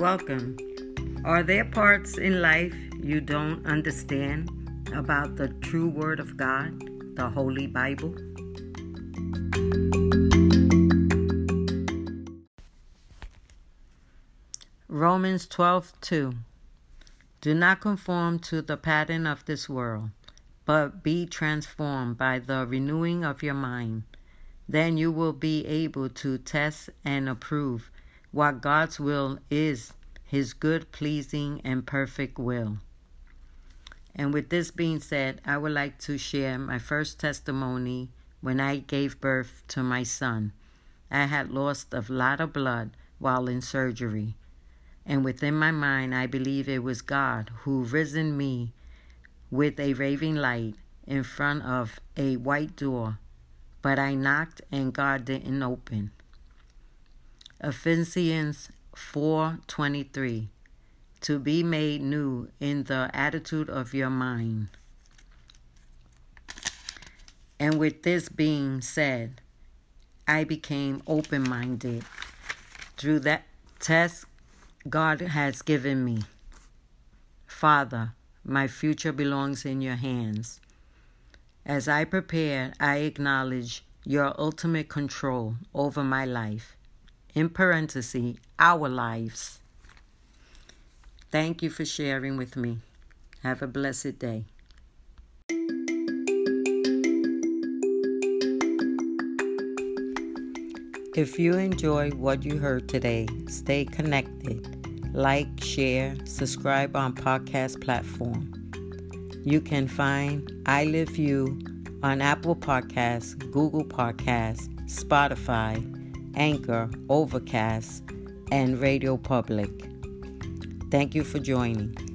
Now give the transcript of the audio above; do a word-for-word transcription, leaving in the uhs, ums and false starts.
Welcome. Are there parts in life you don't understand about the true Word of God, the Holy Bible? Romans twelve two. Do not conform to the pattern of this world, but be transformed by the renewing of your mind. Then you will be able to test and approve what God's will is, His good, pleasing, and perfect will. And with this being said, I would like to share my first testimony when I gave birth to my son. I had lost a lot of blood while in surgery. And within my mind, I believe it was God who risen me with a raving light in front of a white door. But I knocked and God didn't open. Ephesians four twenty-three. To be made new in the attitude of your mind. And with this being said, I became open-minded through that test God has given me. Father, my future belongs in your hands. As I prepare, I acknowledge your ultimate control over my life. In parentheses, our lives. Thank you for sharing with me. Have a blessed day. If you enjoyed what you heard today, stay connected. Like, share, subscribe on podcast platform. You can find I Live You on Apple Podcasts, Google Podcasts, Spotify, Anchor, Overcast, and Radio Public. Thank you for joining.